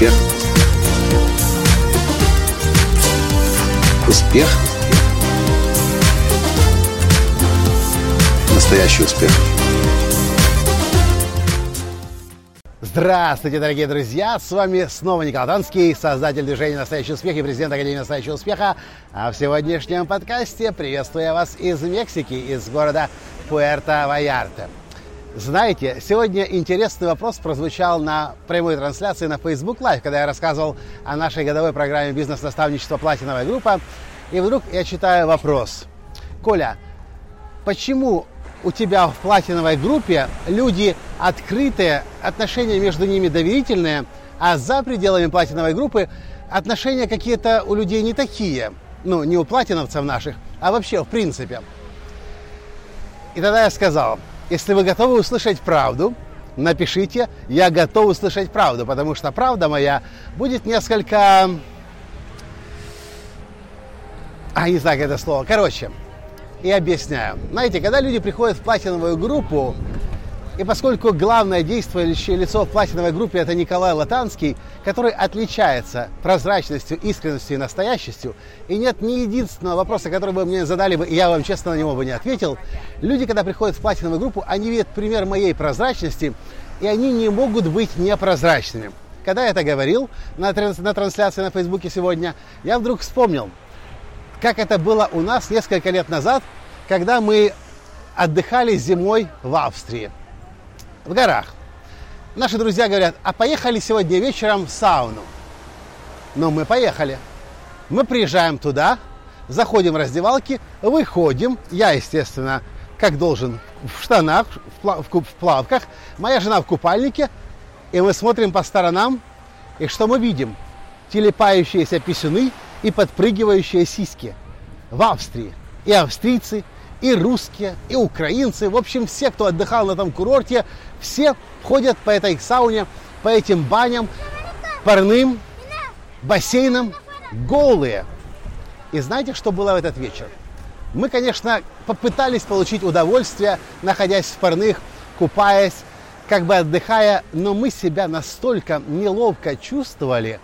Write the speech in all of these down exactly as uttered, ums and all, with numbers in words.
Успех. Успех. Настоящий успех. Здравствуйте, дорогие друзья! С вами снова Николай Латанский, создатель движения «Настоящий успех» и президент Академии Настоящего успеха. А в сегодняшнем подкасте приветствую вас из Мексики, из города Пуэрто-Вальярта. Знаете, сегодня интересный вопрос прозвучал на прямой трансляции на Facebook Live, когда я рассказывал о нашей годовой программе бизнес-наставничества «Платиновая группа». И вдруг я читаю вопрос. Коля, почему у тебя в платиновой группе люди открытые, отношения между ними доверительные, а за пределами платиновой группы отношения какие-то у людей не такие, ну, не у платиновцев наших, а вообще в принципе? И тогда я сказал... Если вы готовы услышать правду, напишите «Я готов услышать правду», потому что правда моя будет несколько... А, не знаю, как это слово. Короче, я объясняю. Знаете, когда люди приходят в платиновую группу, и поскольку главное действующее лицо в платиновой группе – это Николай Латанский, который отличается прозрачностью, искренностью и настоящестью, и нет ни единственного вопроса, который бы мне задали бы, и я вам честно на него бы не ответил, люди, когда приходят в платиновую группу, они видят пример моей прозрачности, и они не могут быть непрозрачными. Когда я это говорил на трансляции на Фейсбуке сегодня, я вдруг вспомнил, как это было у нас несколько лет назад, когда мы отдыхали зимой в Австрии. В горах. Наши друзья говорят, а поехали сегодня вечером в сауну. Ну, мы поехали. Мы приезжаем туда, заходим в раздевалки, выходим. Я, естественно, как должен, в штанах, в плавках. Моя жена в купальнике. И мы смотрим по сторонам. И что мы видим? Телепающиеся писюны и подпрыгивающие сиськи. В Австрии. И австрийцы, и русские, и украинцы, в общем, все, кто отдыхал на этом курорте, все ходят по этой сауне, по этим баням, парным, бассейнам, голые. И знаете, что было в этот вечер? Мы, конечно, попытались получить удовольствие, находясь в парных, купаясь, как бы отдыхая, но мы себя настолько неловко чувствовали,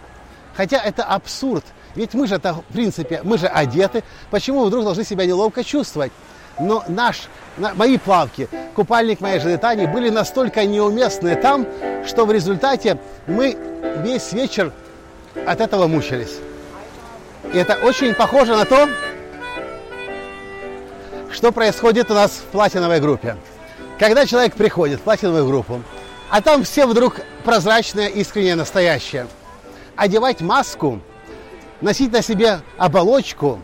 хотя это абсурд, ведь мы же, в принципе, мы же одеты, почему вдруг должны себя неловко чувствовать? Но наш, мои плавки, купальник моей жены Тани были настолько неуместны там, что в результате мы весь вечер от этого мучились. И это очень похоже на то, что происходит у нас в платиновой группе. Когда человек приходит в платиновую группу, а там все вдруг прозрачные, искренние, настоящие. Одевать маску, носить на себе оболочку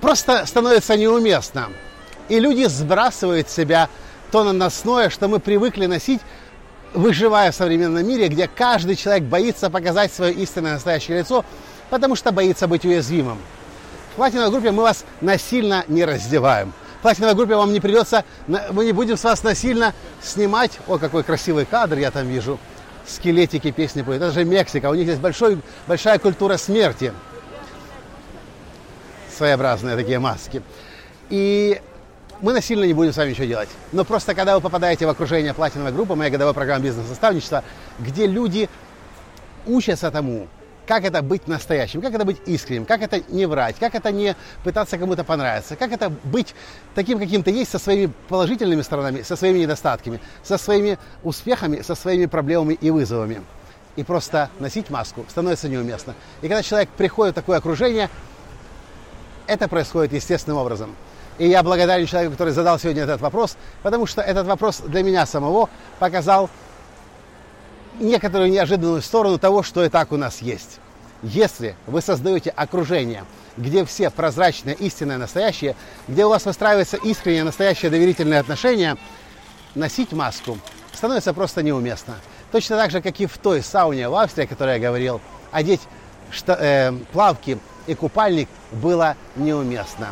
просто становится неуместно. И люди сбрасывают с себя то наносное, что мы привыкли носить, выживая в современном мире, где каждый человек боится показать свое истинное настоящее лицо, потому что боится быть уязвимым. В платиновой группе мы вас насильно не раздеваем. В платиновой группе вам не придется, мы не будем с вас насильно снимать. О, какой красивый кадр я там вижу. Скелетики песни поют. Это же Мексика. У них здесь большой, большая культура смерти. Своеобразные такие маски. И мы насильно не будем с вами ничего делать. Но просто когда вы попадаете в окружение платиновой группы, моя годовая программа бизнес-наставничества, где люди учатся тому, как это быть настоящим, как это быть искренним, как это не врать, как это не пытаться кому-то понравиться, как это быть таким, каким ты есть, со своими положительными сторонами, со своими недостатками, со своими успехами, со своими проблемами и вызовами. И просто носить маску становится неуместно. И когда человек приходит в такое окружение, это происходит естественным образом. И я благодарен человеку, который задал сегодня этот вопрос, потому что этот вопрос для меня самого показал некоторую неожиданную сторону того, что и так у нас есть. Если вы создаете окружение, где все прозрачные, истинные, настоящие, где у вас выстраиваются искренние, настоящие, доверительные отношения, носить маску становится просто неуместно. Точно так же, как и в той сауне в Австрии, о которой я говорил, одеть шта- э, плавки и купальник было неуместно.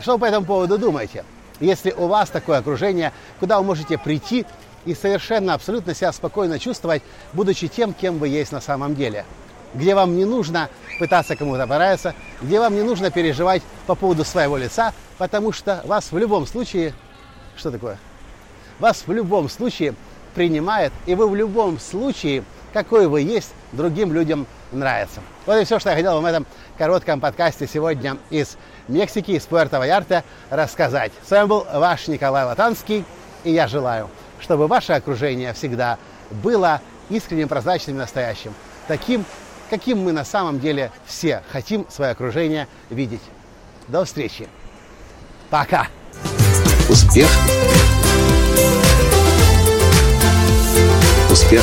Что вы по этому поводу думаете? Если у вас такое окружение, куда вы можете прийти и совершенно абсолютно себя спокойно чувствовать, будучи тем, кем вы есть на самом деле. Где вам не нужно пытаться кому-то понравиться, где вам не нужно переживать по поводу своего лица, потому что вас в любом случае... Что такое? Вас в любом случае принимает, и вы в любом случае какой вы есть, другим людям нравится. Вот и все, что я хотел вам в этом коротком подкасте сегодня из Мексики, из Пуэрто-Вальярта рассказать. С вами был ваш Николай Латанский, и я желаю, чтобы ваше окружение всегда было искренним, прозрачным и настоящим, таким, каким мы на самом деле все хотим свое окружение видеть. До встречи. Пока. Успех. Успех.